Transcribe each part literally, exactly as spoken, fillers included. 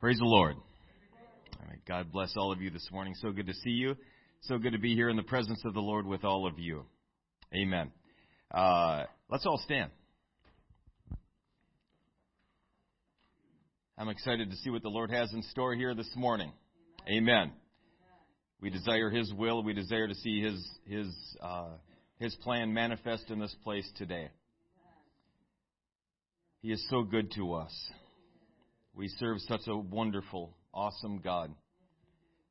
Praise the Lord. All right, God bless all of you this morning. So good to see you. So good to be here in the presence of the Lord with all of you. Amen. Uh, let's all stand. I'm excited to see what the Lord has in store here this morning. Amen. Amen. We desire His will. We desire to see His His uh, His plan manifest in this place today. He is so good to us. We serve such a wonderful, awesome God.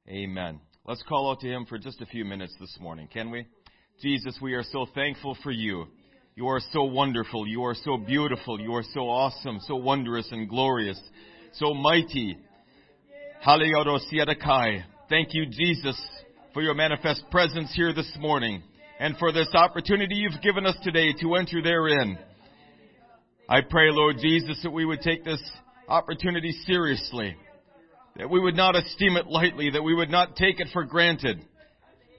Amen. Let's call out to Him for just a few minutes this morning, can we? Jesus, we are so thankful for You. You are so wonderful. You are so beautiful. You are so awesome, so wondrous and glorious, so mighty. Thank You, Jesus, for Your manifest presence here this morning and for this opportunity You've given us today to enter therein. I pray, Lord Jesus, that we would take this opportunity seriously, that we would not esteem it lightly, that we would not take it for granted,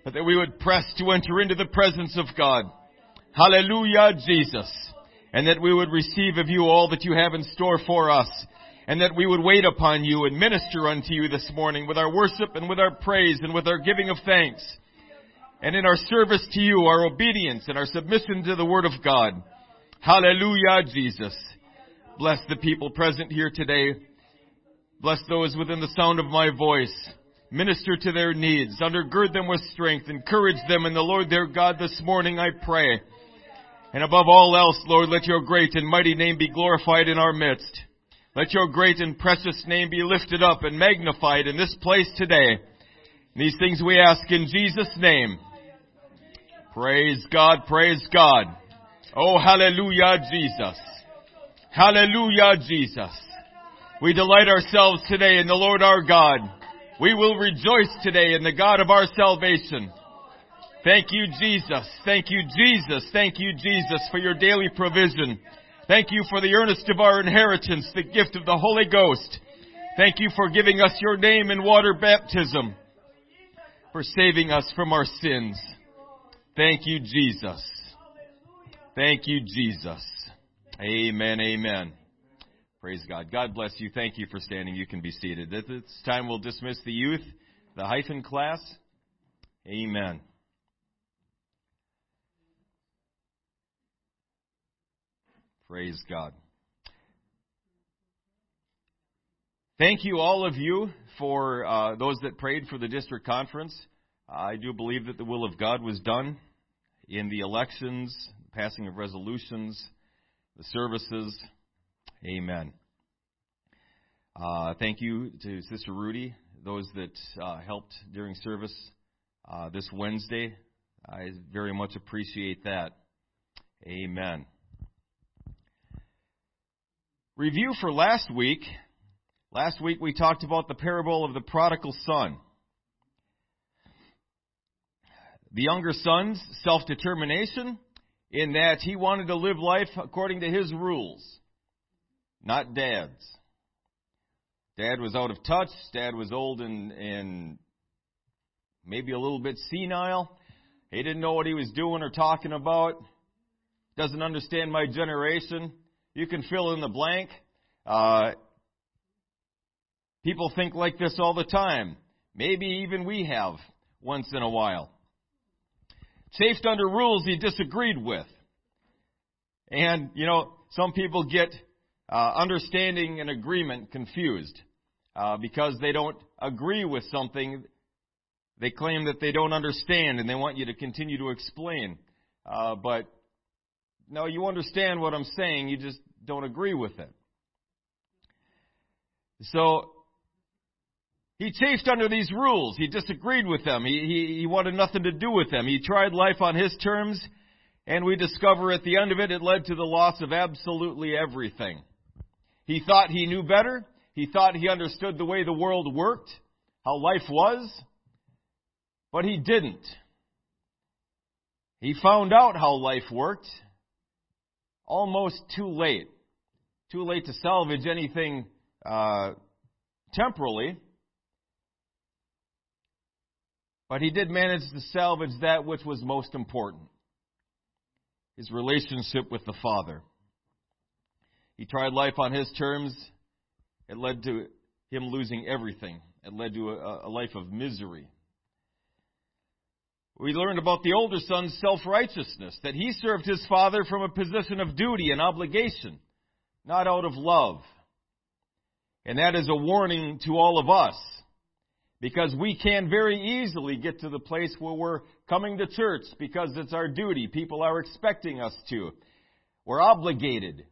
but that we would press to enter into the presence of God. Hallelujah, Jesus. And that we would receive of You all that You have in store for us, and that we would wait upon You and minister unto You this morning with our worship and with our praise and with our giving of thanks, and in our service to You, our obedience and our submission to the Word of God. Hallelujah, Jesus. Bless the people present here today. Bless those within the sound of my voice. Minister to their needs. Undergird them with strength. Encourage them in the Lord their God this morning, I pray. And above all else, Lord, let Your great and mighty name be glorified in our midst. Let Your great and precious name be lifted up and magnified in this place today. And these things we ask in Jesus' name. Praise God, praise God. Oh, hallelujah, Jesus. Hallelujah, Jesus. We delight ourselves today in the Lord our God. We will rejoice today in the God of our salvation. Thank You, Jesus. Thank You, Jesus. Thank You, Jesus, for Your daily provision. Thank You for the earnest of our inheritance, the gift of the Holy Ghost. Thank You for giving us Your name in water baptism, for saving us from our sins. Thank You, Jesus. Thank You, Jesus. Amen, amen. Praise God. God bless you. Thank you for standing. You can be seated. At this time, we'll dismiss the youth, the hyphen class. Amen. Praise God. Thank you, all of you, for uh, those that prayed for the district conference. I do believe that the will of God was done in the elections, passing of resolutions, the services. Amen. Uh, thank you to Sister Rudy, those that uh, helped during service uh, this Wednesday. I very much appreciate that. Amen. Review for last week. Last week we talked about the parable of the prodigal son. The younger son's self-determination, in that he wanted to live life according to his rules, not Dad's. Dad was out of touch. Dad was old and, and maybe a little bit senile. He didn't know what he was doing or talking about. Doesn't understand my generation. You can fill in the blank. Uh, people think like this all the time. Maybe even we have once in a while. Chafed under rules he disagreed with. And, you know, some people get uh, understanding and agreement confused uh, because they don't agree with something. They claim that they don't understand and they want you to continue to explain. Uh, but, no, you understand what I'm saying. You just don't agree with it. So, he chafed under these rules. He disagreed with them. He, he he wanted nothing to do with them. He tried life on his terms, and we discover at the end of it, it led to the loss of absolutely everything. He thought he knew better. He thought he understood the way the world worked, how life was, but he didn't. He found out how life worked almost too late. Too late to salvage anything uh, temporally. But he did manage to salvage that which was most important, his relationship with the Father. He tried life on his terms. It led to him losing everything. It led to a, a life of misery. We learned about the older son's self-righteousness, that he served his father from a position of duty and obligation, not out of love. And that is a warning to all of us, because we can very easily get to the place where we're coming to church because it's our duty. People are expecting us to. We're obligated.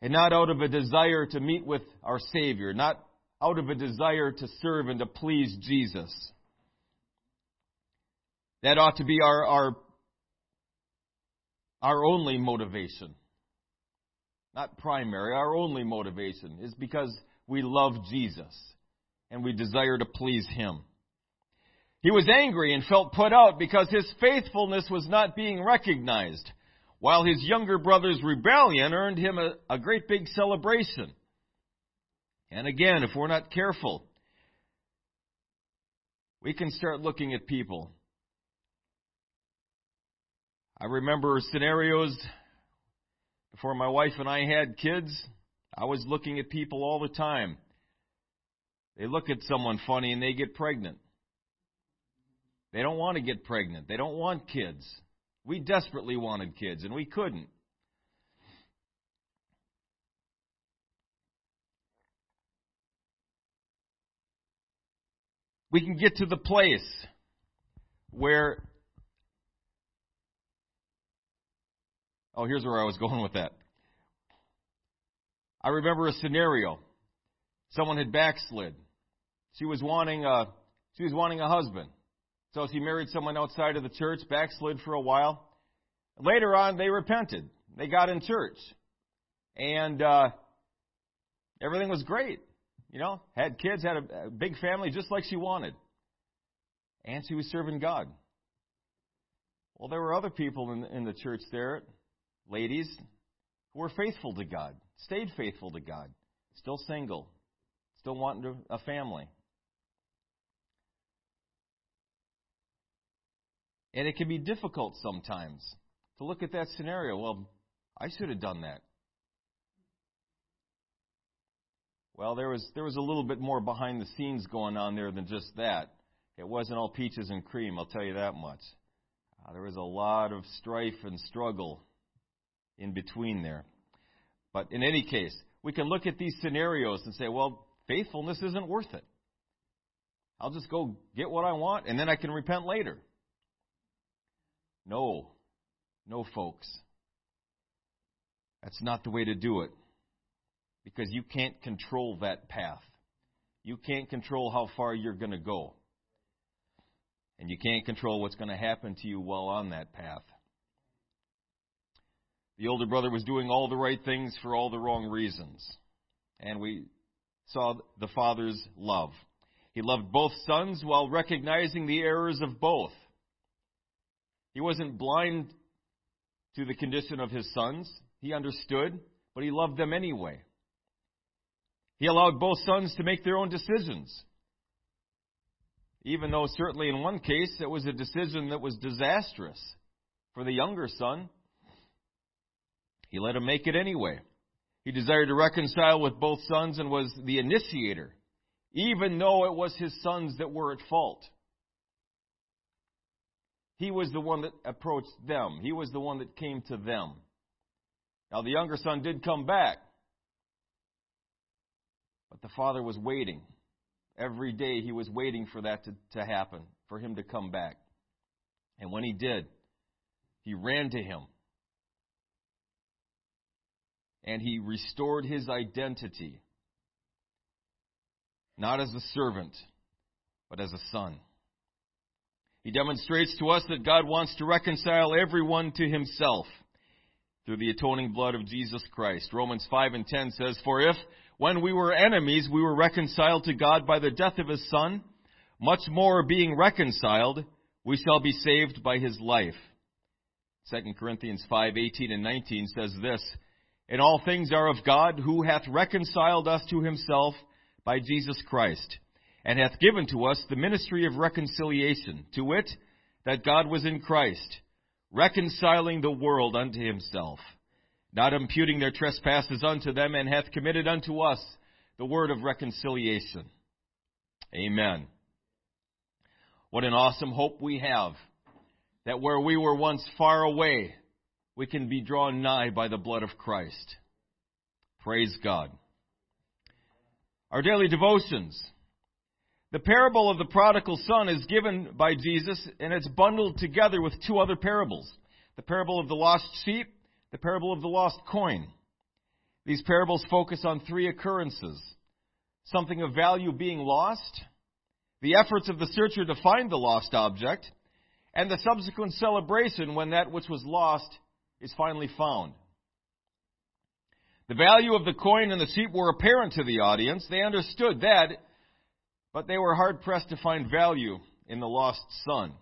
And not out of a desire to meet with our Savior, not out of a desire to serve and to please Jesus. That ought to be our, our, our only motivation. Not primary, our only motivation is because we love Jesus and we desire to please Him. He was angry and felt put out because his faithfulness was not being recognized, while his younger brother's rebellion earned him a, a great big celebration. And again, if we're not careful, we can start looking at people. I remember scenarios before my wife and I had kids. I was looking at people all the time. They look at someone funny and they get pregnant. They don't want to get pregnant. They don't want kids. We desperately wanted kids and we couldn't. We can get to the place where Oh, here's where I was going with that. I remember a scenario. Someone had backslid. She was wanting a, she was wanting a husband. So she married someone outside of the church, backslid for a while. Later on, they repented. They got in church. And uh, everything was great. You know, had kids, had a, a big family just like she wanted. And she was serving God. Well, there were other people in, in the church there, ladies, who were faithful to God, stayed faithful to God, still single, still wanting a family. And it can be difficult sometimes to look at that scenario. Well, I should have done that. Well, there was there was a little bit more behind the scenes going on there than just that. It wasn't all peaches and cream, I'll tell you that much. Uh, there was a lot of strife and struggle in between there. But in any case, we can look at these scenarios and say, well, faithfulness isn't worth it. I'll just go get what I want, and then I can repent later. No, no, folks. That's not the way to do it, because you can't control that path. You can't control how far you're going to go. And you can't control what's going to happen to you while on that path. The older brother was doing all the right things for all the wrong reasons. And we saw the father's love. He loved both sons while recognizing the errors of both. He wasn't blind to the condition of his sons. He understood, but he loved them anyway. He allowed both sons to make their own decisions. Even though certainly in one case it was a decision that was disastrous for the younger son, he let him make it anyway. He desired to reconcile with both sons and was the initiator, even though it was his sons that were at fault. He was the one that approached them. He was the one that came to them. Now, the younger son did come back, but the father was waiting. Every day he was waiting for that to, to happen, for him to come back. And when he did, he ran to him. And he restored his identity, not as a servant, but as a son. He demonstrates to us that God wants to reconcile everyone to himself through the atoning blood of Jesus Christ. Romans five and ten says, "For if, when we were enemies, we were reconciled to God by the death of his Son, much more being reconciled, we shall be saved by his life." Second Corinthians five, eighteen and nineteen says this, "And all things are of God, who hath reconciled us to himself by Jesus Christ, and hath given to us the ministry of reconciliation, to wit, that God was in Christ, reconciling the world unto himself, not imputing their trespasses unto them, and hath committed unto us the word of reconciliation. Amen. What an awesome hope we have, that where we were once far away, we can be drawn nigh by the blood of Christ. Praise God. Our daily devotions. The parable of the prodigal son is given by Jesus, and it's bundled together with two other parables. The parable of the lost sheep, the parable of the lost coin. These parables focus on three occurrences. Something of value being lost, the efforts of the searcher to find the lost object, and the subsequent celebration when that which was lost is finally found. The value of the coin and the sheep were apparent to the audience. They understood that, but they were hard-pressed to find value in the lost son.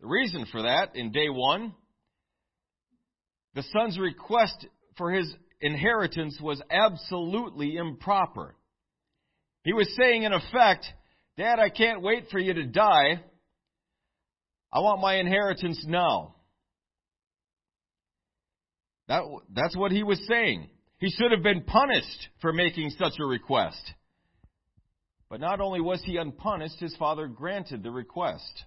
The reason for that, in day one, the son's request for his inheritance was absolutely improper. He was saying, in effect, Dad, I can't wait for you to die. I want my inheritance now. That, that's what he was saying. He should have been punished for making such a request. But not only was he unpunished, his father granted the request.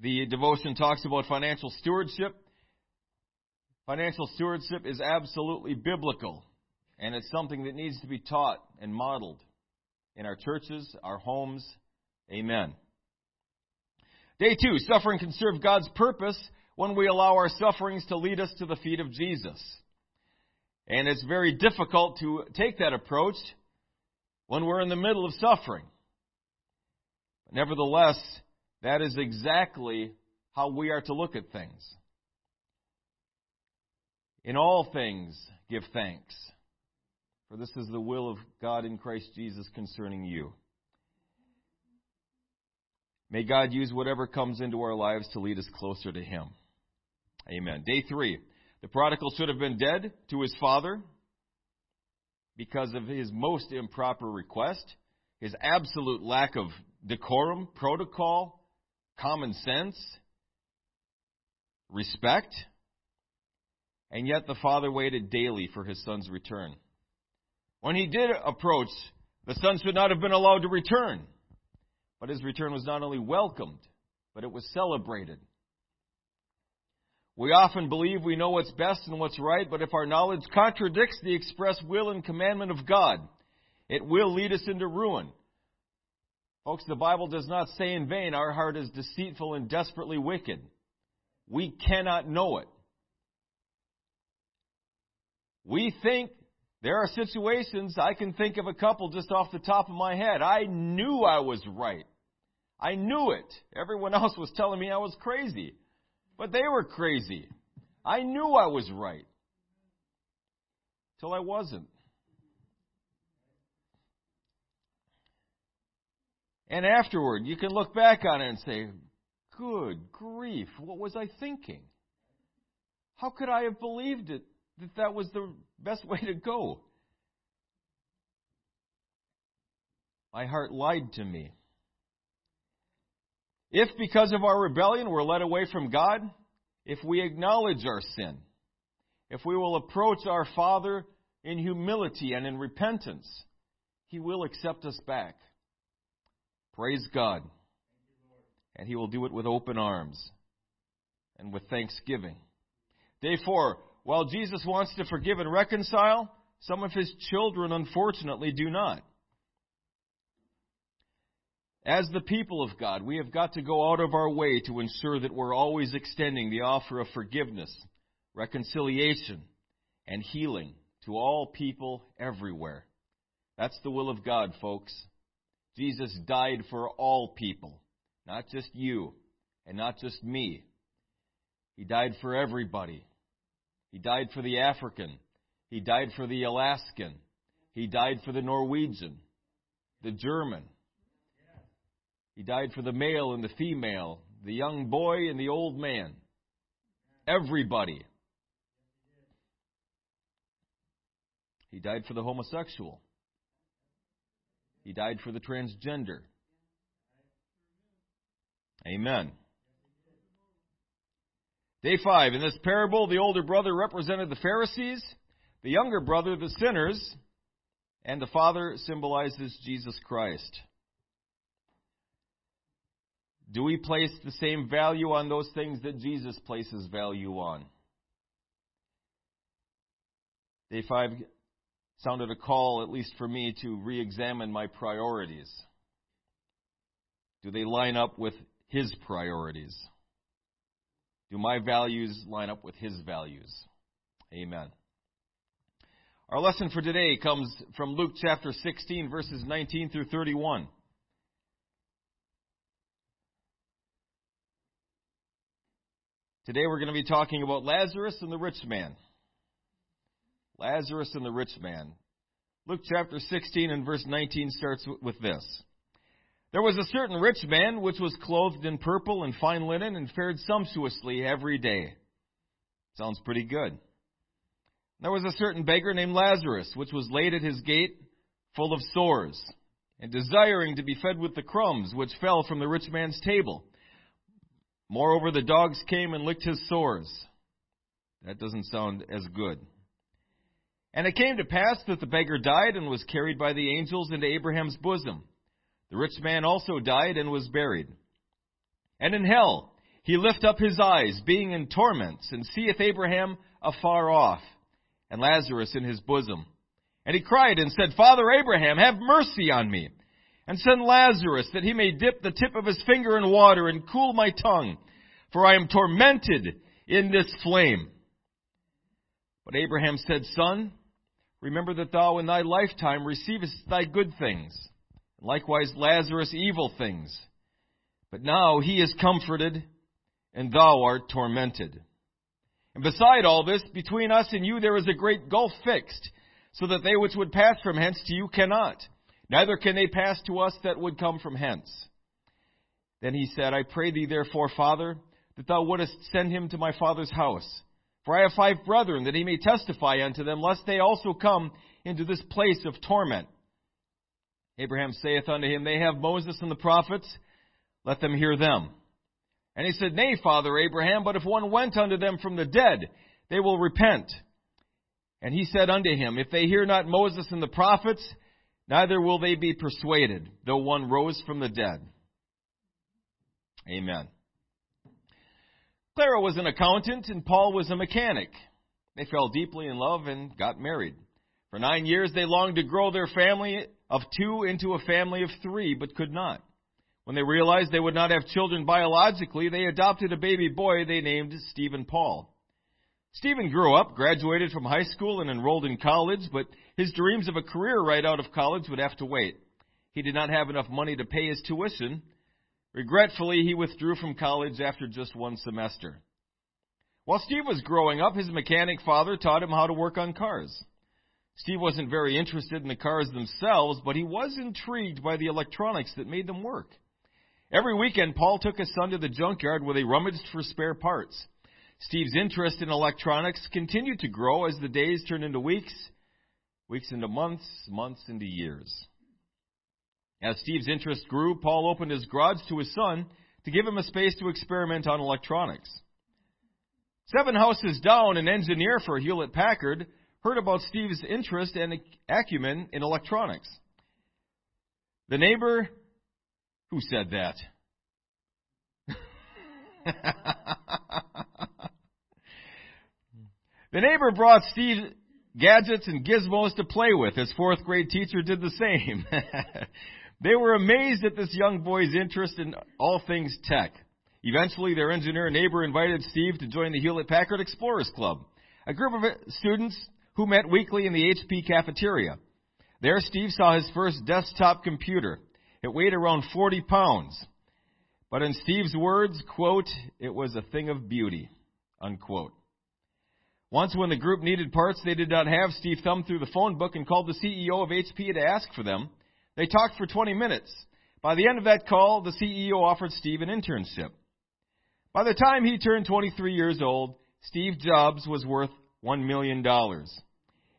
The devotion talks about financial stewardship. Financial stewardship is absolutely biblical, and it's something that needs to be taught and modeled in our churches, our homes. Amen. Day two, suffering can serve God's purpose when we allow our sufferings to lead us to the feet of Jesus. And it's very difficult to take that approach when we're in the middle of suffering. But nevertheless, that is exactly how we are to look at things. In all things, give thanks, for this is the will of God in Christ Jesus concerning you. May God use whatever comes into our lives to lead us closer to Him. Amen. Day three. The prodigal should have been dead to his father because of his most improper request, his absolute lack of decorum, protocol, common sense, respect, and yet the father waited daily for his son's return. When he did approach, the son should not have been allowed to return. But his return was not only welcomed, but it was celebrated. We often believe we know what's best and what's right, but if our knowledge contradicts the express will and commandment of God, it will lead us into ruin. Folks, the Bible does not say in vain, our heart is deceitful and desperately wicked. We cannot know it. We think, there are situations, I can think of a couple just off the top of my head. I knew I was right. I knew it. Everyone else was telling me I was crazy. But they were crazy. I knew I was right. Till I wasn't. And afterward, you can look back on it and say, good grief, what was I thinking? How could I have believed it, that that was the best way to go? My heart lied to me. If because of our rebellion we're led away from God, if we acknowledge our sin, if we will approach our Father in humility and in repentance, He will accept us back. Praise God. And He will do it with open arms and with thanksgiving. Day four, while Jesus wants to forgive and reconcile, some of His children, unfortunately, do not. As the people of God, we have got to go out of our way to ensure that we're always extending the offer of forgiveness, reconciliation, and healing to all people everywhere. That's the will of God, folks. Jesus died for all people, not just you and not just me. He died for everybody. He died for the African. He died for the Alaskan. He died for the Norwegian, the German. He died for the male and the female, the young boy and the old man. Everybody. He died for the homosexual. He died for the transgender. Amen. Day five. In this parable, the older brother represented the Pharisees, the younger brother the sinners, and the father symbolizes Jesus Christ. Do we place the same value on those things that Jesus places value on? Day five sounded a call, at least for me, to re-examine my priorities. Do they line up with His priorities? Do my values line up with His values? Amen. Our lesson for today comes from Luke chapter sixteen, verses nineteen through thirty-one. Today we're going to be talking about Lazarus and the rich man. Lazarus and the rich man. Luke chapter sixteen and verse nineteen starts with this. There was a certain rich man which was clothed in purple and fine linen and fared sumptuously every day. Sounds pretty good. There was a certain beggar named Lazarus which was laid at his gate full of sores and desiring to be fed with the crumbs which fell from the rich man's table. Moreover, the dogs came and licked his sores. That doesn't sound as good. And it came to pass that the beggar died and was carried by the angels into Abraham's bosom. The rich man also died and was buried. And in hell he lift up his eyes, being in torments, and seeth Abraham afar off, and Lazarus in his bosom. And he cried and said, Father Abraham, have mercy on me, and send Lazarus, that he may dip the tip of his finger in water and cool my tongue, for I am tormented in this flame. But Abraham said, Son, remember that thou in thy lifetime receivest thy good things, likewise Lazarus evil things. But now he is comforted, and thou art tormented. And beside all this, between us and you there is a great gulf fixed, so that they which would pass from hence to you cannot, neither can they pass to us that would come from hence. Then he said, I pray thee therefore, Father, that thou wouldest send him to my father's house. For I have five brethren, that he may testify unto them, lest they also come into this place of torment. Abraham saith unto him, They have Moses and the prophets, let them hear them. And he said, Nay, Father Abraham, but if one went unto them from the dead, they will repent. And he said unto him, If they hear not Moses and the prophets, neither will they be persuaded, though one rose from the dead. Amen. Clara was an accountant and Paul was a mechanic. They fell deeply in love and got married. For nine years they longed to grow their family of two into a family of three, but could not. When they realized they would not have children biologically, they adopted a baby boy they named Stephen Paul. Stephen grew up, graduated from high school, and enrolled in college, but his dreams of a career right out of college would have to wait. He did not have enough money to pay his tuition. Regretfully, he withdrew from college after just one semester. While Steve was growing up, his mechanic father taught him how to work on cars. Steve wasn't very interested in the cars themselves, but he was intrigued by the electronics that made them work. Every weekend, Paul took his son to the junkyard where they rummaged for spare parts. Steve's interest in electronics continued to grow as the days turned into weeks, weeks into months, months into years. As Steve's interest grew, Paul opened his garage to his son to give him a space to experiment on electronics. Seven houses down, an engineer for Hewlett-Packard heard about Steve's interest and acumen in electronics. The neighbor, who said that? The neighbor brought Steve gadgets and gizmos to play with. His fourth grade teacher did the same. They were amazed at this young boy's interest in all things tech. Eventually, their engineer neighbor invited Steve to join the Hewlett-Packard Explorers Club, a group of students who met weekly in the H P cafeteria. There, Steve saw his first desktop computer. It weighed around forty pounds. But in Steve's words, quote, it was a thing of beauty, unquote. Once when the group needed parts they did not have, Steve thumbed through the phone book and called the C E O of H P to ask for them. They talked for twenty minutes. By the end of that call, the C E O offered Steve an internship. By the time he turned twenty-three years old, Steve Jobs was worth one million dollars.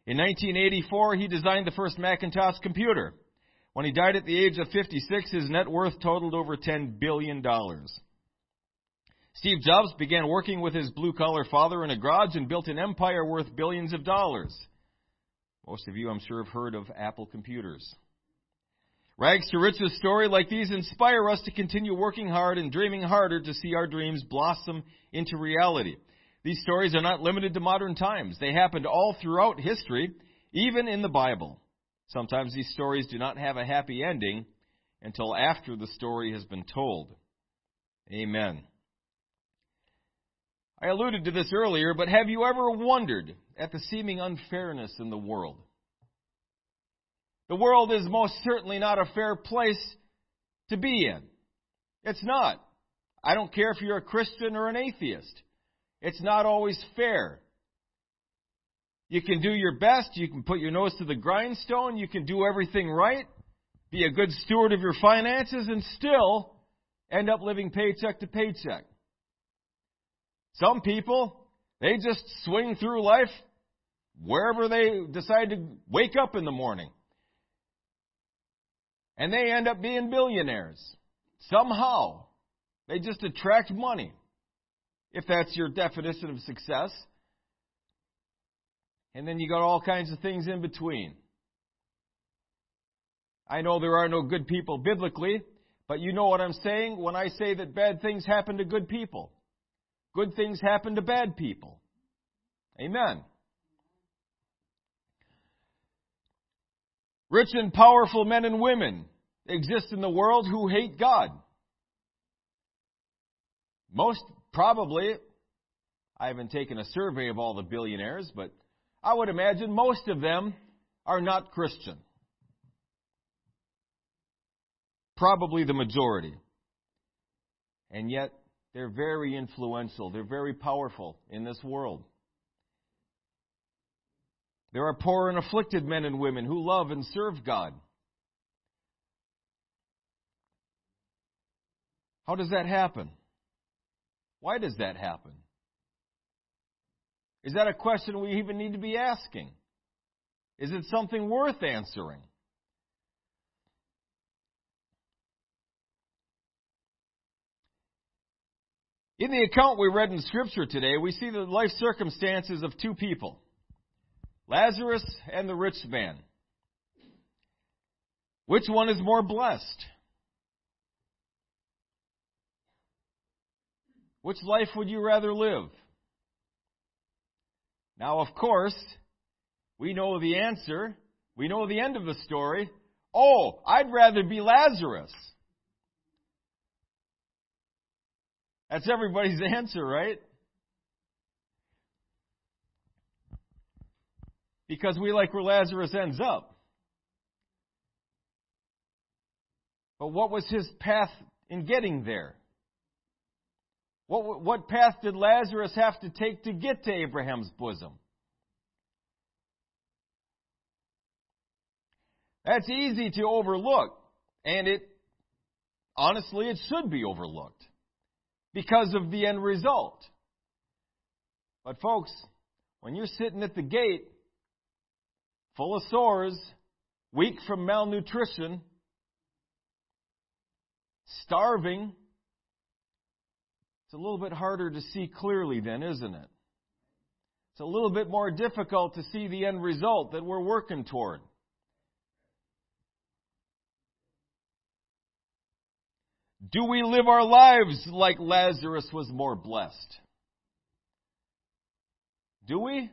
In nineteen eighty-four, he designed the first Macintosh computer. When he died at the age of fifty-six, his net worth totaled over ten billion dollars. Steve Jobs began working with his blue-collar father in a garage and built an empire worth billions of dollars. Most of you, I'm sure, have heard of Apple computers. Rags to riches stories like these inspire us to continue working hard and dreaming harder to see our dreams blossom into reality. These stories are not limited to modern times. They happened all throughout history, even in the Bible. Sometimes these stories do not have a happy ending until after the story has been told. Amen. I alluded to this earlier, but have you ever wondered at the seeming unfairness in the world? The world is most certainly not a fair place to be in. It's not. I don't care if you're a Christian or an atheist. It's not always fair. You can do your best. You can put your nose to the grindstone. You can do everything right. Be a good steward of your finances and still end up living paycheck to paycheck. Some people, they just swing through life wherever they decide to wake up in the morning. And they end up being billionaires. Somehow, they just attract money, if that's your definition of success. And then you got all kinds of things in between. I know there are no good people biblically, but you know what I'm saying when I say that bad things happen to good people. Good things happen to bad people. Amen. Rich and powerful men and women exist in the world who hate God. Most probably, I haven't taken a survey of all the billionaires, but I would imagine most of them are not Christian. Probably the majority. And yet, they're very influential. They're very powerful in this world. There are poor and afflicted men and women who love and serve God. How does that happen? Why does that happen? Is that a question we even need to be asking? Is it something worth answering? In the account we read in Scripture today, we see the life circumstances of two people, Lazarus and the rich man. Which one is more blessed? Which life would you rather live? Now, of course, we know the answer. We know the end of the story. Oh, I'd rather be Lazarus. That's everybody's answer, right? Because we like where Lazarus ends up. But what was his path in getting there? What, what path did Lazarus have to take to get to Abraham's bosom? That's easy to overlook. And it, honestly, it should be overlooked, because of the end result. But folks, when you're sitting at the gate, full of sores, weak from malnutrition, starving, it's a little bit harder to see clearly then, isn't it? It's a little bit more difficult to see the end result that we're working toward. Do we live our lives like Lazarus was more blessed? Do we?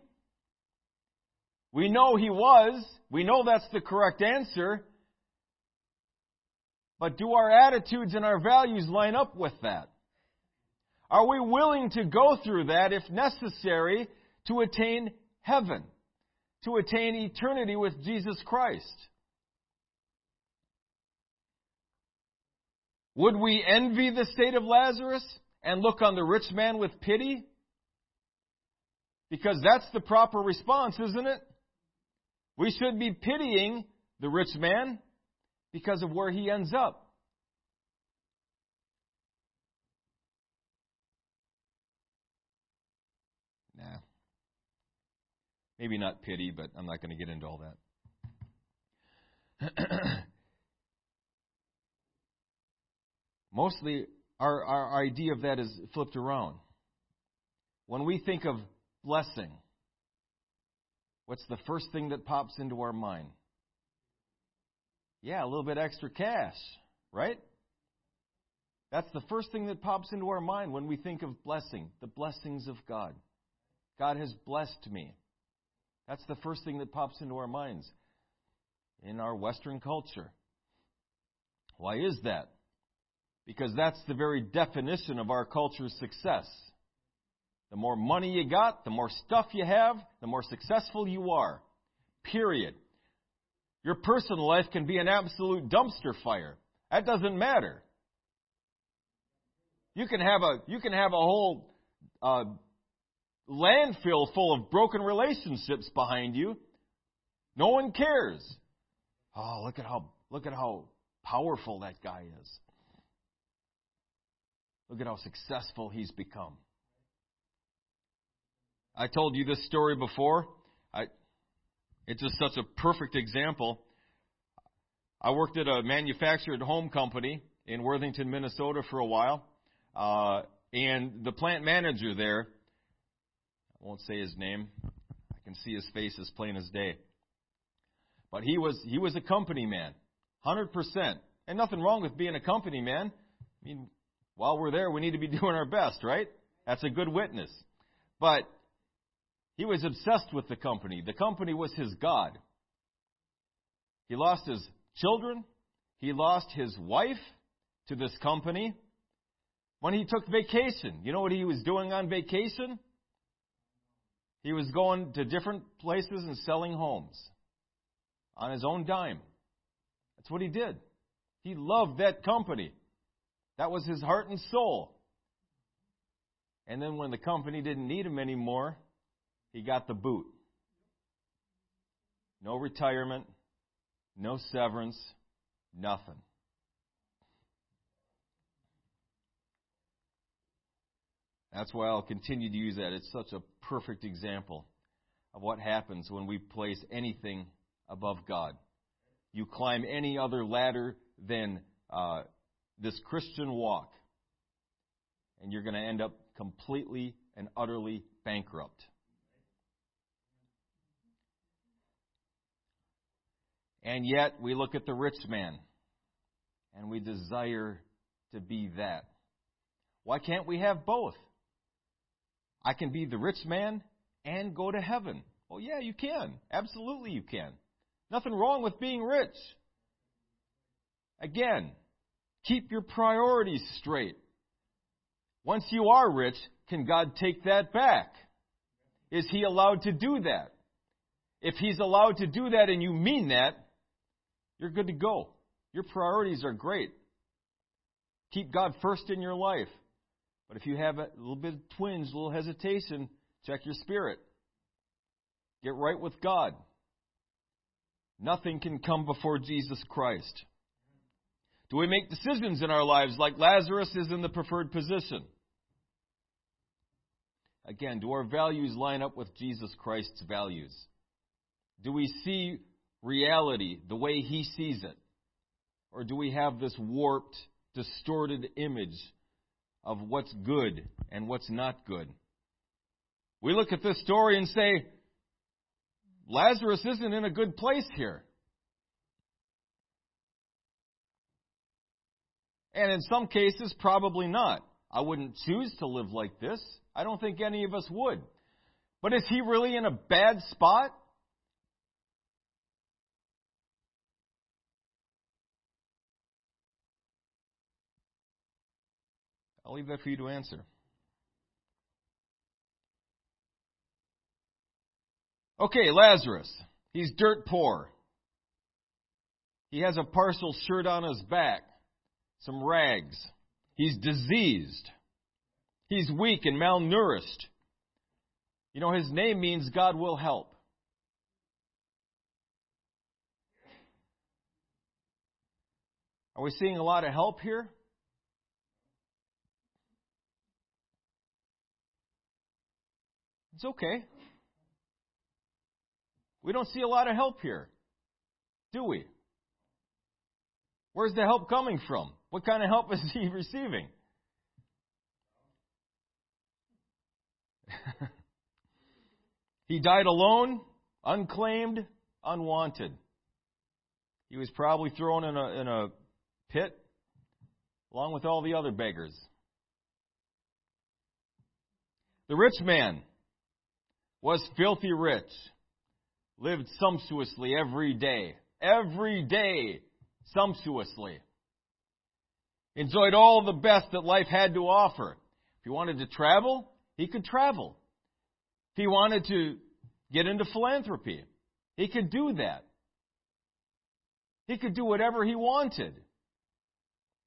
We know he was. We know that's the correct answer. But do our attitudes and our values line up with that? Are we willing to go through that, if necessary, to attain heaven, to attain eternity with Jesus Christ? Would we envy the state of Lazarus and look on the rich man with pity? Because that's the proper response, isn't it? We should be pitying the rich man because of where he ends up. Nah. Maybe not pity, but I'm not going to get into all that. Mostly, our, our idea of that is flipped around. When we think of blessing, what's the first thing that pops into our mind? Yeah, a little bit extra cash, right? That's the first thing that pops into our mind when we think of blessing, the blessings of God. God has blessed me. That's the first thing that pops into our minds in our Western culture. Why is that? Because that's the very definition of our culture's success. The more money you got, the more stuff you have, the more successful you are. Period. Your personal life can be an absolute dumpster fire. That doesn't matter. You can have a you can have a whole uh, landfill full of broken relationships behind you. No one cares. Oh, look at how look at how powerful that guy is. Look at how successful he's become. I told you this story before. I it's just such a perfect example. I worked at a manufactured home company in Worthington, Minnesota for a while. Uh, and the plant manager there, I won't say his name. I can see his face as plain as day. But he was he was a company man, one hundred percent. And nothing wrong with being a company man. I mean, while we're there, we need to be doing our best, right? That's a good witness. But he was obsessed with the company. The company was his God. He lost his children. He lost his wife to this company. When he took vacation, you know what he was doing on vacation? He was going to different places and selling homes on his own dime. That's what he did. He loved that company. That was his heart and soul. And then when the company didn't need him anymore, he got the boot. No retirement, no severance, nothing. That's why I'll continue to use that. It's such a perfect example of what happens when we place anything above God. You climb any other ladder than uh, this Christian walk, and you're going to end up completely and utterly bankrupt. And yet we look at the rich man, and we desire to be that. Why can't we have both? I can be the rich man and go to heaven. Oh, yeah, you can. Absolutely you can. Nothing wrong with being rich. Again, keep your priorities straight. Once you are rich, can God take that back? Is He allowed to do that? If He's allowed to do that and you mean that, you're good to go. Your priorities are great. Keep God first in your life. But if you have a little bit of twinge, a little hesitation, check your spirit. Get right with God. Nothing can come before Jesus Christ. Do we make decisions in our lives like Lazarus is in the preferred position? Again, do our values line up with Jesus Christ's values? Do we see reality the way He sees it? Or do we have this warped, distorted image of what's good and what's not good? We look at this story and say, Lazarus isn't in a good place here. And in some cases, probably not. I wouldn't choose to live like this. I don't think any of us would. But is he really in a bad spot? I'll leave that for you to answer. Okay, Lazarus. He's dirt poor. He has a partial shirt on his back, some rags. He's diseased. He's weak and malnourished. You know, his name means God will help. Are we seeing a lot of help here? It's okay. We don't see a lot of help here, do we? Where's the help coming from? What kind of help is he receiving? He died alone, unclaimed, unwanted. He was probably thrown in a, in a pit along with all the other beggars. The rich man was filthy rich, lived sumptuously every day, every day sumptuously. Enjoyed all the best that life had to offer. If he wanted to travel, he could travel. If he wanted to get into philanthropy, he could do that. He could do whatever he wanted.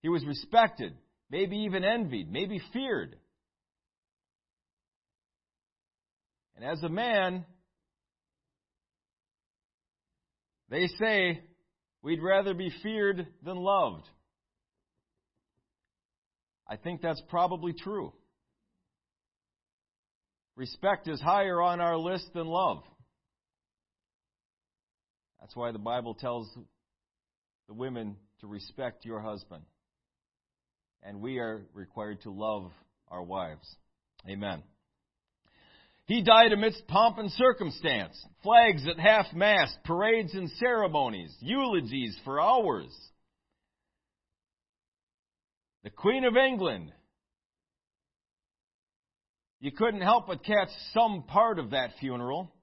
He was respected, maybe even envied, maybe feared. And as a man, they say we'd rather be feared than loved. I think that's probably true. Respect is higher on our list than love. That's why the Bible tells the women to respect your husband. And we are required to love our wives. Amen. He died amidst pomp and circumstance, flags at half-mast, parades and ceremonies, eulogies for hours. The Queen of England. You couldn't help but catch some part of that funeral.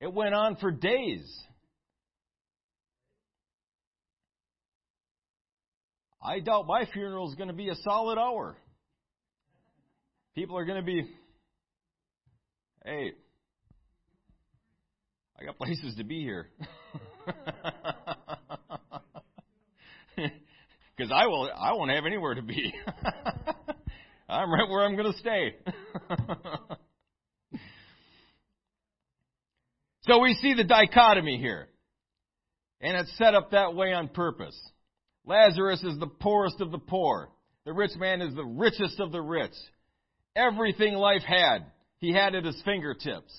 It went on for days. I doubt my funeral is going to be a solid hour. People are going to be, hey, I got places to be here. Because I will, I won't have anywhere to be. I'm right where I'm going to stay. So we see the dichotomy here. And it's set up that way on purpose. Lazarus is the poorest of the poor. The rich man is the richest of the rich. Everything life had, he had at his fingertips.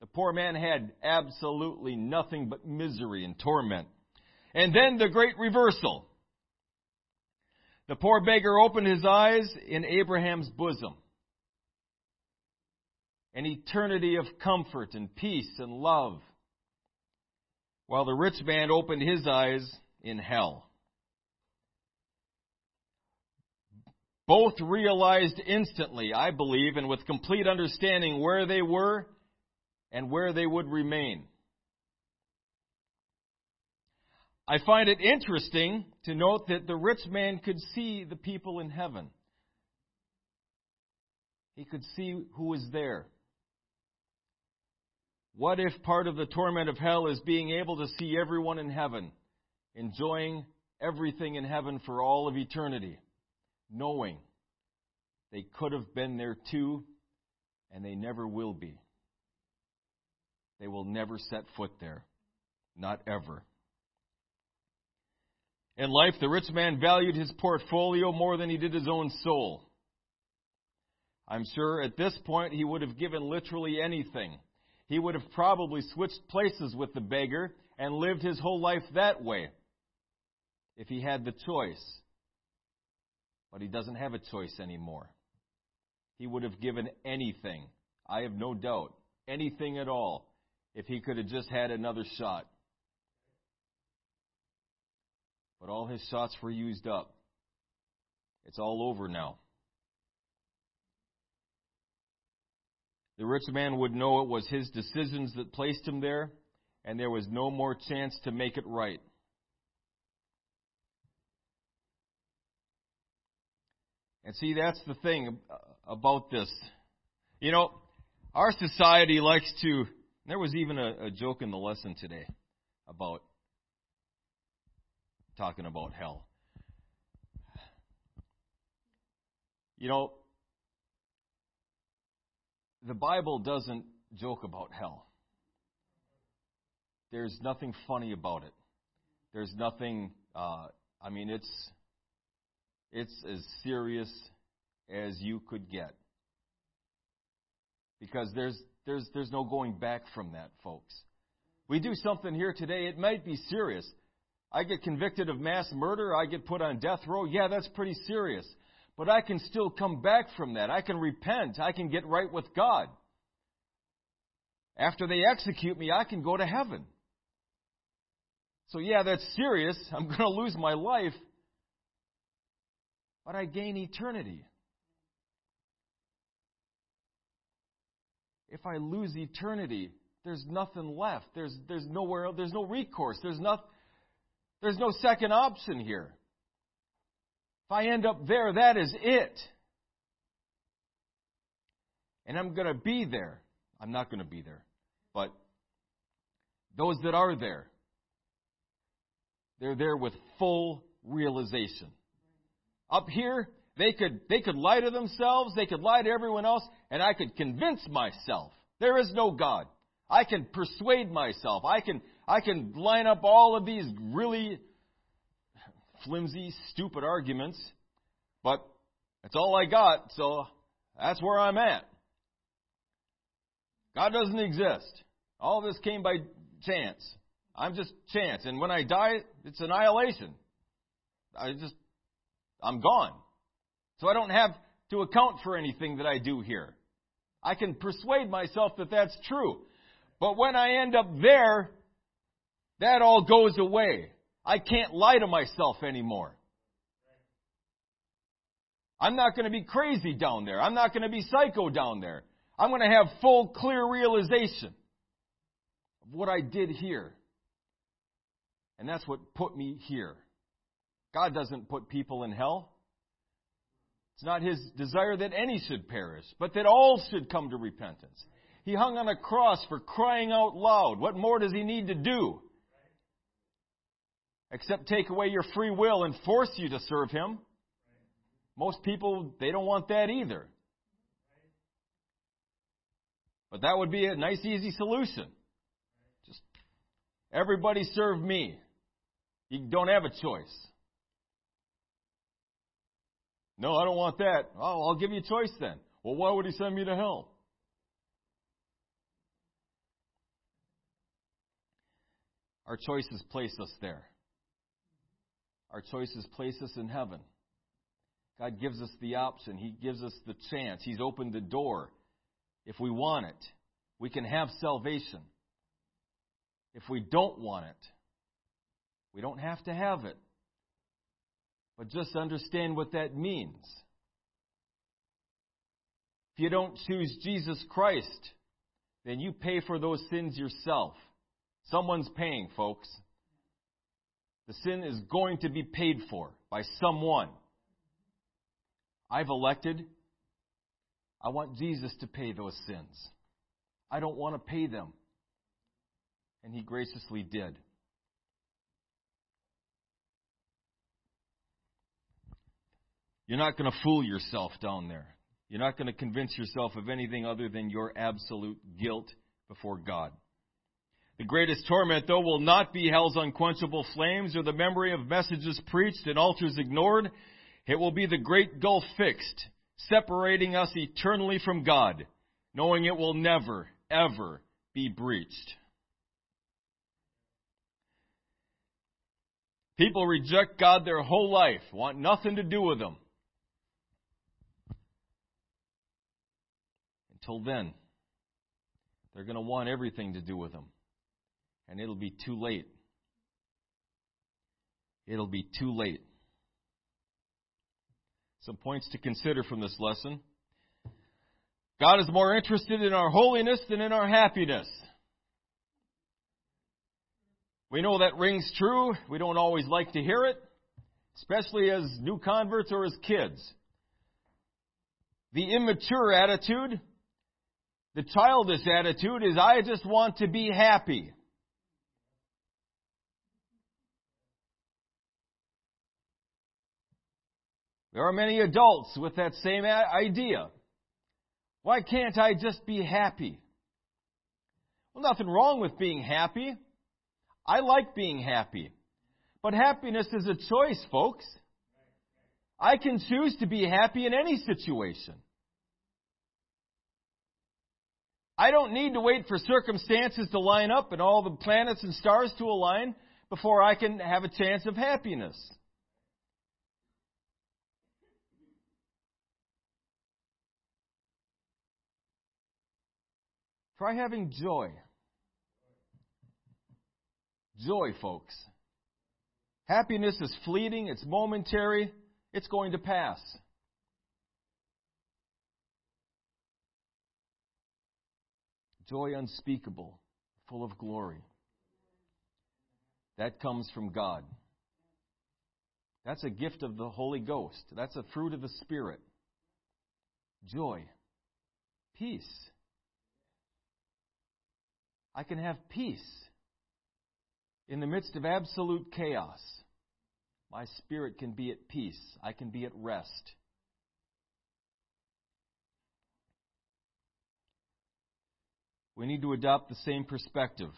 The poor man had absolutely nothing but misery and torment. And then the great reversal. The poor beggar opened his eyes in Abraham's bosom. An eternity of comfort and peace and love. While the rich man opened his eyes in hell. Both realized instantly, I believe, and with complete understanding where they were and where they would remain. I find it interesting to note that the rich man could see the people in heaven. He could see who was there. What if part of the torment of hell is being able to see everyone in heaven, enjoying everything in heaven for all of eternity, knowing they could have been there too, and they never will be. They will never set foot there. Not ever. In life, the rich man valued his portfolio more than he did his own soul. I'm sure at this point he would have given literally anything. He would have probably switched places with the beggar and lived his whole life that way if he had the choice. But he doesn't have a choice anymore. He would have given anything, I have no doubt, anything at all, if he could have just had another shot. But all his shots were used up. It's all over now. The rich man would know it was his decisions that placed him there, and there was no more chance to make it right. And see, that's the thing about this. You know, our society likes to... There was even a, a joke in the lesson today about... talking about hell. You know, the Bible doesn't joke about hell. There's nothing funny about it. There's nothing, uh, I mean, it's it's as serious as you could get. Because there's there's there's no going back from that, folks. We do something here today, it might be serious. I get convicted of mass murder, I get put on death row. Yeah, that's pretty serious. But I can still come back from that. I can repent. I can get right with God. After they execute me, I can go to heaven. So yeah, that's serious. I'm going to lose my life. But I gain eternity. If I lose eternity, there's nothing left. There's there's nowhere else. There's no recourse. There's not, there's no second option here. If I end up there, that is it. And I'm going to be there. I'm not going to be there. But those that are there, they're there with full realization. Up here, they could they could lie to themselves, they could lie to everyone else, and I could convince myself there is no God. I can persuade myself. I can I can line up all of these really flimsy, stupid arguments, but that's all I got, so that's where I'm at. God doesn't exist. All this came by chance. I'm just chance, and when I die, it's annihilation. I just I'm gone. So I don't have to account for anything that I do here. I can persuade myself that that's true. But when I end up there, that all goes away. I can't lie to myself anymore. I'm not going to be crazy down there. I'm not going to be psycho down there. I'm going to have full, clear realization of what I did here. And that's what put me here. God doesn't put people in hell. It's not His desire that any should perish, but that all should come to repentance. He hung on a cross for crying out loud. What more does He need to do? Except take away your free will and force you to serve Him. Most people, they don't want that either. But that would be a nice, easy solution. Just everybody serve me. You don't have a choice. No, I don't want that. Oh, I'll give you a choice then. Well, why would He send me to hell? Our choices place us there. Our choices place us in heaven. God gives us the option. He gives us the chance. He's opened the door. If we want it, we can have salvation. If we don't want it, we don't have to have it. But just understand what that means. If you don't choose Jesus Christ, then you pay for those sins yourself. Someone's paying, folks. The sin is going to be paid for by someone. I've elected. I want Jesus to pay those sins. I don't want to pay them. And He graciously did. You're not going to fool yourself down there. You're not going to convince yourself of anything other than your absolute guilt before God. The greatest torment, though, will not be hell's unquenchable flames or the memory of messages preached and altars ignored. It will be the great gulf fixed, separating us eternally from God, knowing it will never, ever be breached. People reject God their whole life, want nothing to do with Him. Till then, they're going to want everything to do with Him. And it'll be too late. It'll be too late. Some points to consider from this lesson. God is more interested in our holiness than in our happiness. We know that rings true. We don't always like to hear it, especially as new converts or as kids. The immature attitude, the childish attitude is, I just want to be happy. There are many adults with that same idea. Why can't I just be happy? Well, nothing wrong with being happy. I like being happy. But happiness is a choice, folks. I can choose to be happy in any situation. I don't need to wait for circumstances to line up and all the planets and stars to align before I can have a chance of happiness. Try having joy. Joy, folks. Happiness is fleeting. It's momentary. It's going to pass. Joy unspeakable, full of glory. That comes from God. That's a gift of the Holy Ghost. That's a fruit of the Spirit. Joy. Peace. I can have peace in the midst of absolute chaos. My spirit can be at peace. I can be at rest. We need to adopt the same perspective.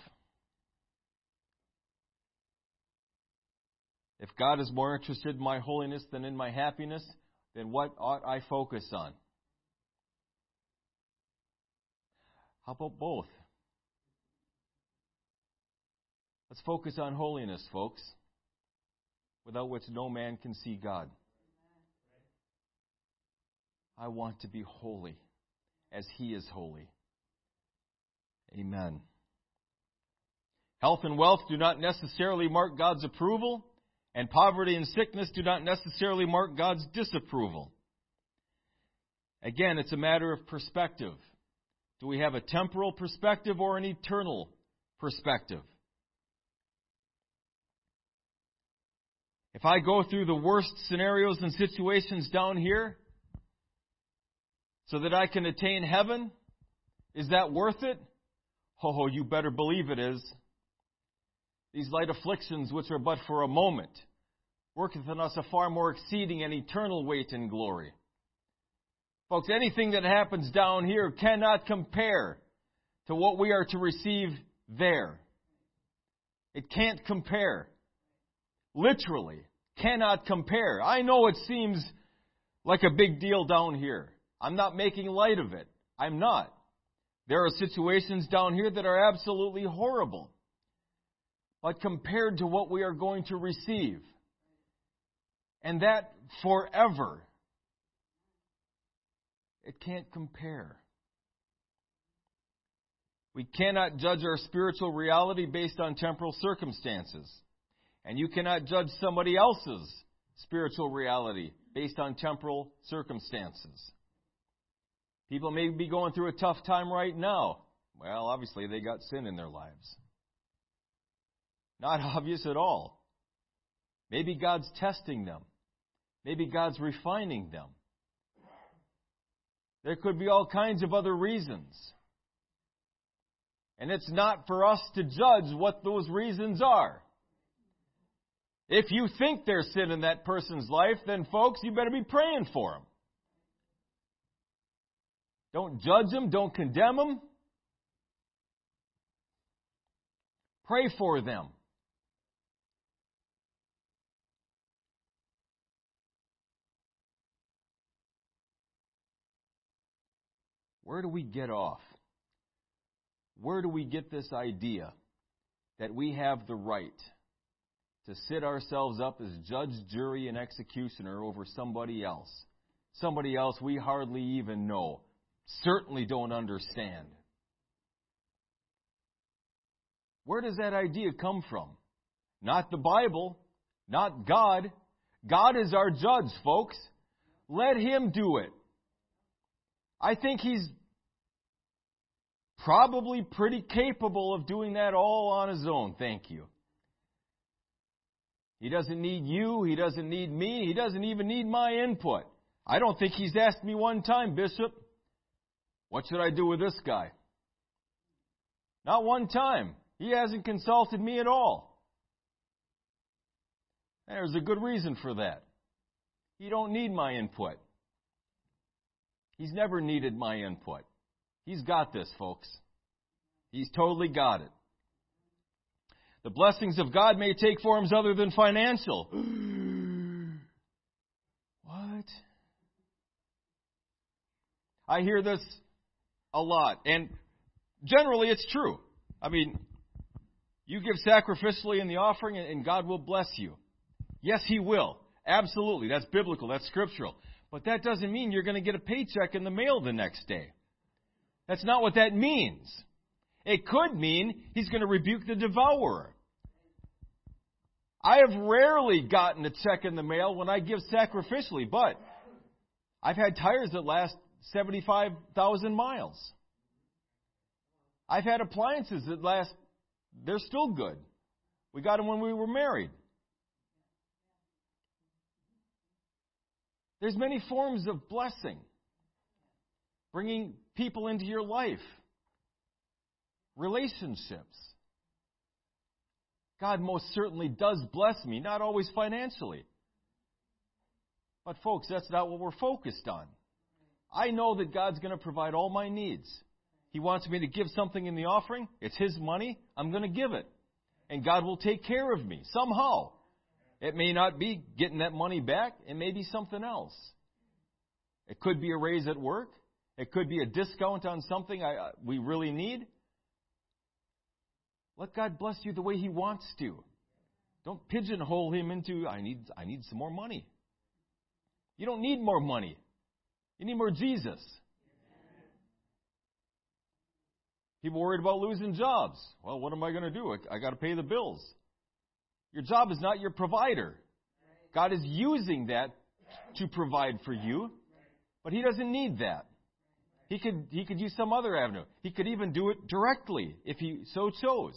If God is more interested in my holiness than in my happiness, then what ought I focus on? How about both? Let's focus on holiness, folks, without which no man can see God. I want to be holy as He is holy. Amen. Health and wealth do not necessarily mark God's approval, and poverty and sickness do not necessarily mark God's disapproval. Again, it's a matter of perspective. Do we have a temporal perspective or an eternal perspective? If I go through the worst scenarios and situations down here so that I can attain heaven, is that worth it? Oh, you better believe it is. These light afflictions, which are but for a moment, worketh in us a far more exceeding and eternal weight and glory. Folks, anything that happens down here cannot compare to what we are to receive there. It can't compare. Literally, cannot compare. I know it seems like a big deal down here. I'm not making light of it. I'm not. There are situations down here that are absolutely horrible. But compared to what we are going to receive, and that forever, it can't compare. We cannot judge our spiritual reality based on temporal circumstances. And you cannot judge somebody else's spiritual reality based on temporal circumstances. People may be going through a tough time right now. Well, obviously they got sin in their lives. Not obvious at all. Maybe God's testing them. Maybe God's refining them. There could be all kinds of other reasons. And it's not for us to judge what those reasons are. If you think there's sin in that person's life, then folks, you better be praying for them. Don't judge them. Don't condemn them. Pray for them. Where do we get off? Where do we get this idea that we have the right to sit ourselves up as judge, jury, and executioner over somebody else? Somebody else we hardly even know, certainly don't understand. Where does that idea come from? Not the Bible, not God. God is our judge, folks. Let Him do it. I think He's probably pretty capable of doing that all on His own. Thank you. He doesn't need you. He doesn't need me. He doesn't even need my input. I don't think He's asked me one time, Bishop, what should I do with this guy? Not one time. He hasn't consulted me at all. There's a good reason for that. He don't need my input. He's never needed my input. He's got this, folks. He's totally got it. The blessings of God may take forms other than financial. What? I hear this a lot, and generally it's true. I mean, you give sacrificially in the offering, and God will bless you. Yes, He will. Absolutely. That's biblical. That's scriptural. But that doesn't mean you're going to get a paycheck in the mail the next day. That's not what that means. It could mean he's going to rebuke the devourer. I have rarely gotten a check in the mail when I give sacrificially, but I've had tires that last seventy-five thousand miles. I've had appliances that last, they're still good. We got them when we were married. There's many forms of blessing. Bringing people into your life. Relationships. God most certainly does bless me, not always financially. But folks, that's not what we're focused on. I know that God's going to provide all my needs. He wants me to give something in the offering. It's His money. I'm going to give it. And God will take care of me somehow. It may not be getting that money back. It may be something else. It could be a raise at work. It could be a discount on something I, we really need. Let God bless you the way He wants to. Don't pigeonhole Him into, I need, I need some more money. You don't need more money. You need more Jesus. People worried about losing jobs. Well, what am I going to do? I, I got to pay the bills. Your job is not your provider. God is using that to provide for you, but He doesn't need that. He could he could use some other avenue. He could even do it directly if He so chose.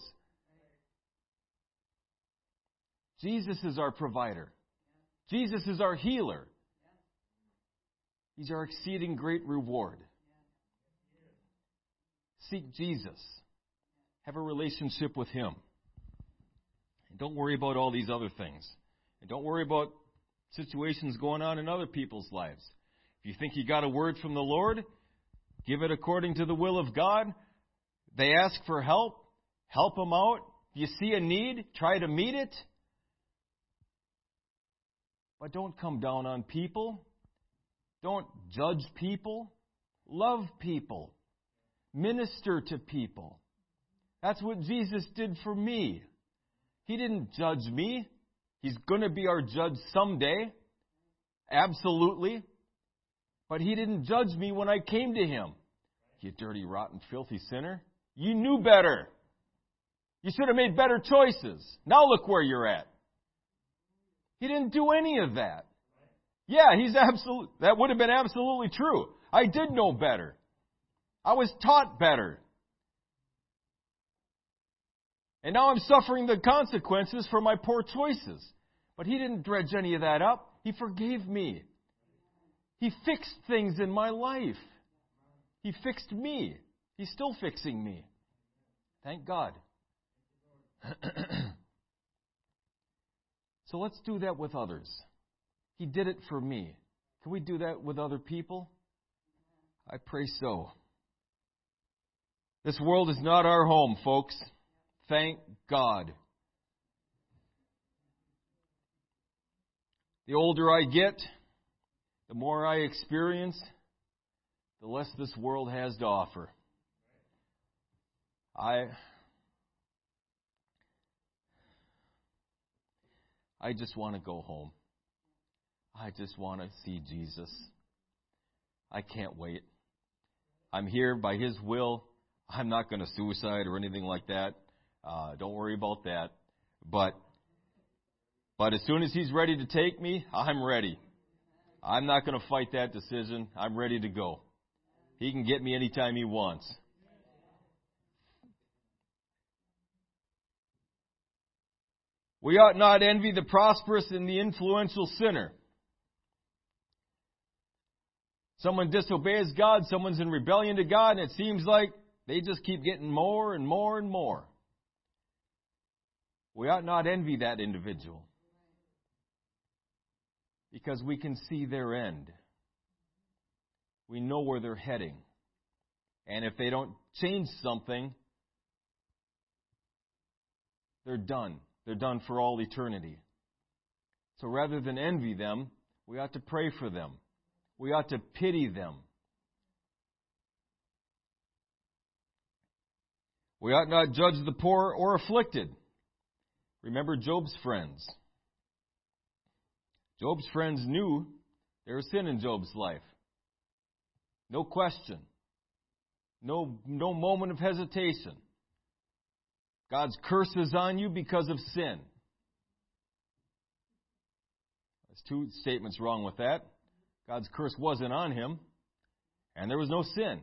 Jesus is our provider. Jesus is our healer. He's our exceeding great reward. Seek Jesus. Have a relationship with Him. And don't worry about all these other things. And don't worry about situations going on in other people's lives. If you think you got a word from the Lord, give it according to the will of God. They ask for help. Help them out. If you see a need, try to meet it. But don't come down on people. Don't judge people. Love people. Minister to people. That's what Jesus did for me. He didn't judge me. He's going to be our judge someday. Absolutely. But He didn't judge me when I came to Him. You dirty, rotten, filthy sinner. You knew better. You should have made better choices. Now look where you're at. He didn't do any of that. Yeah, he's absolute. That would have been absolutely true. I did know better. I was taught better. And now I'm suffering the consequences for my poor choices. But He didn't dredge any of that up. He forgave me. He fixed things in my life. He fixed me. He's still fixing me. Thank God. So let's do that with others. He did it for me. Can we do that with other people? I pray so. This world is not our home, folks. Thank God. The older I get, the more I experience, the less this world has to offer. I I just want to go home. I just want to see Jesus. I can't wait. I'm here by His will. I'm not going to suicide or anything like that. Uh, don't worry about that. But but as soon as He's ready to take me, I'm ready. I'm not going to fight that decision. I'm ready to go. He can get me anytime He wants. We ought not envy the prosperous and the influential sinner. Someone disobeys God, someone's in rebellion to God, and it seems like they just keep getting more and more and more. We ought not envy that individual. Because we can see their end. We know where they're heading. And if they don't change something, they're done. They're done for all eternity. So rather than envy them, we ought to pray for them. We ought to pity them. We ought not judge the poor or afflicted. Remember Job's friends. Job's friends knew there was sin in Job's life. No question. No, no moment of hesitation. God's curse is on you because of sin. There's two statements wrong with that. God's curse wasn't on him, and there was no sin.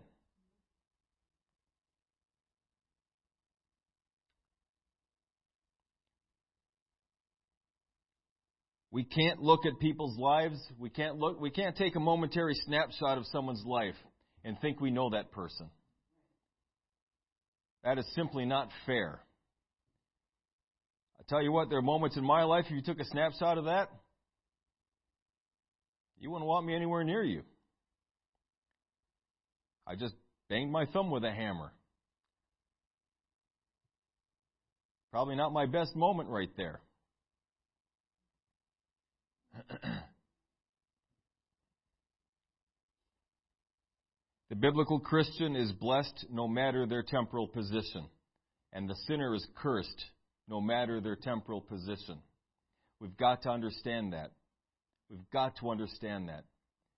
We can't look at people's lives. We can't look. We can't take a momentary snapshot of someone's life and think we know that person. That is simply not fair. I tell you what, there are moments in my life, if you took a snapshot of that, you wouldn't want me anywhere near you. I just banged my thumb with a hammer. Probably not my best moment right there. The biblical Christian is blessed no matter their temporal position, and the sinner is cursed no matter their temporal position. We've got to understand that. We've got to understand that.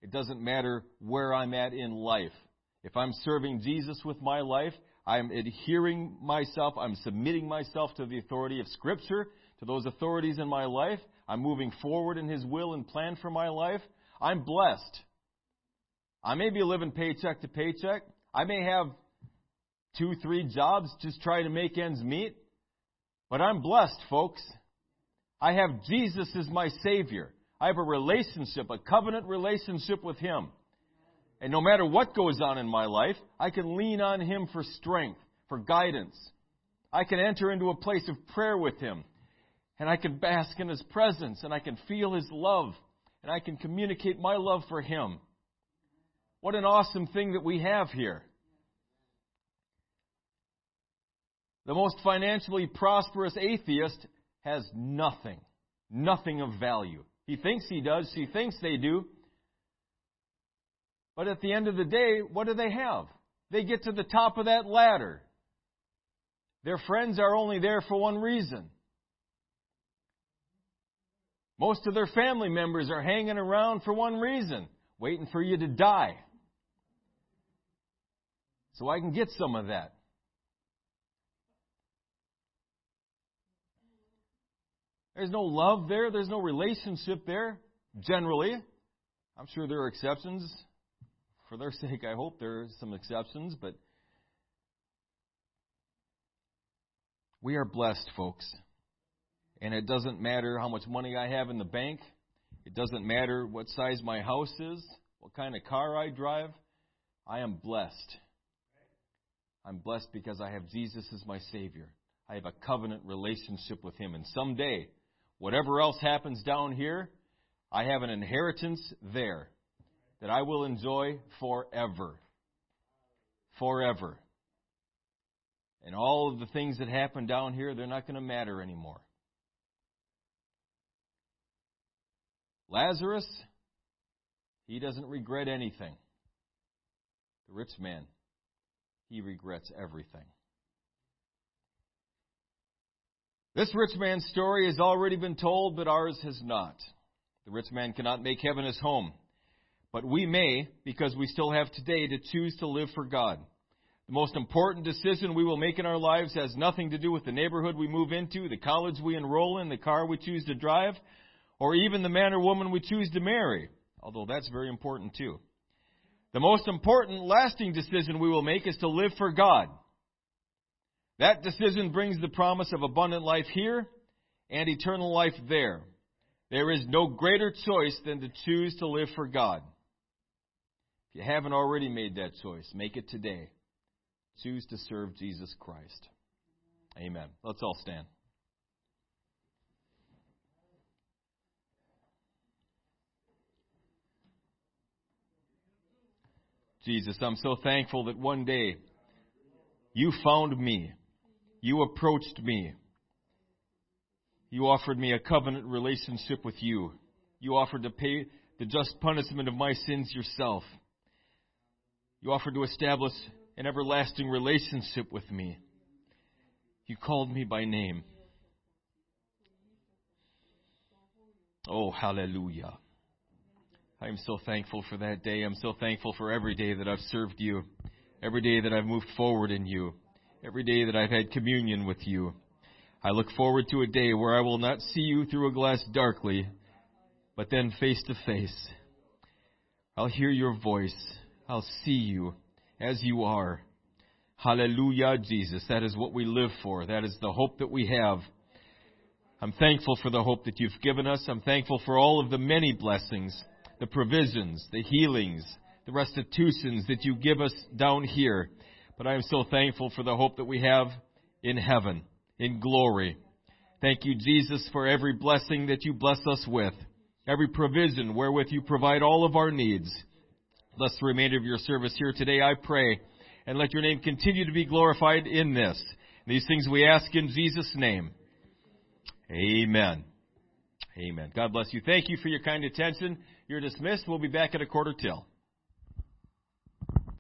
It doesn't matter where I'm at in life. If I'm serving Jesus with my life, I'm adhering myself, I'm submitting myself to the authority of Scripture, to those authorities in my life. I'm moving forward in His will and plan for my life. I'm blessed. I may be living paycheck to paycheck. I may have two, three jobs just trying to make ends meet. But I'm blessed, folks. I have Jesus as my Savior. I have a relationship, a covenant relationship with Him. And no matter what goes on in my life, I can lean on Him for strength, for guidance. I can enter into a place of prayer with Him. And I can bask in His presence, and I can feel His love, and I can communicate my love for Him. What an awesome thing that we have here. The most financially prosperous atheist has nothing, nothing of value. He thinks he does, she thinks they do. But at the end of the day, what do they have? They get to the top of that ladder. Their friends are only there for one reason. Most of their family members are hanging around for one reason, waiting for you to die. So I can get some of that. There's no love there. There's no relationship there, generally. I'm sure there are exceptions. For their sake, I hope there are some exceptions, but we are blessed, folks. And it doesn't matter how much money I have in the bank. It doesn't matter what size my house is, what kind of car I drive. I am blessed. I'm blessed because I have Jesus as my Savior. I have a covenant relationship with Him. And someday, whatever else happens down here, I have an inheritance there that I will enjoy forever. Forever. And all of the things that happen down here, they're not going to matter anymore. Lazarus, he doesn't regret anything. The rich man, he regrets everything. This rich man's story has already been told, but ours has not. The rich man cannot make heaven his home. But we may, because we still have today to choose to live for God. The most important decision we will make in our lives has nothing to do with the neighborhood we move into, the college we enroll in, the car we choose to drive, or even the man or woman we choose to marry, although that's very important too. The most important lasting decision we will make is to live for God. That decision brings the promise of abundant life here and eternal life there. There is no greater choice than to choose to live for God. If you haven't already made that choice, make it today. Choose to serve Jesus Christ. Amen. Let's all stand. Jesus, I'm so thankful that one day you found me. You approached me. You offered me a covenant relationship with you. You offered to pay the just punishment of my sins yourself. You offered to establish an everlasting relationship with me. You called me by name. Oh, hallelujah. I am so thankful for that day. I'm so thankful for every day that I've served you, every day that I've moved forward in you, every day that I've had communion with you. I look forward to a day where I will not see you through a glass darkly, but then face to face. I'll hear your voice. I'll see you as you are. Hallelujah, Jesus. That is what we live for. That is the hope that we have. I'm thankful for the hope that you've given us. I'm thankful for all of the many blessings, the provisions, the healings, the restitutions that you give us down here. But I am so thankful for the hope that we have in heaven, in glory. Thank you, Jesus, for every blessing that you bless us with, every provision wherewith you provide all of our needs. Bless the remainder of your service here today, I pray, and let your name continue to be glorified in this. These things we ask in Jesus' name. Amen. Amen. God bless you. Thank you for your kind attention. You're dismissed. We'll be back at a quarter till.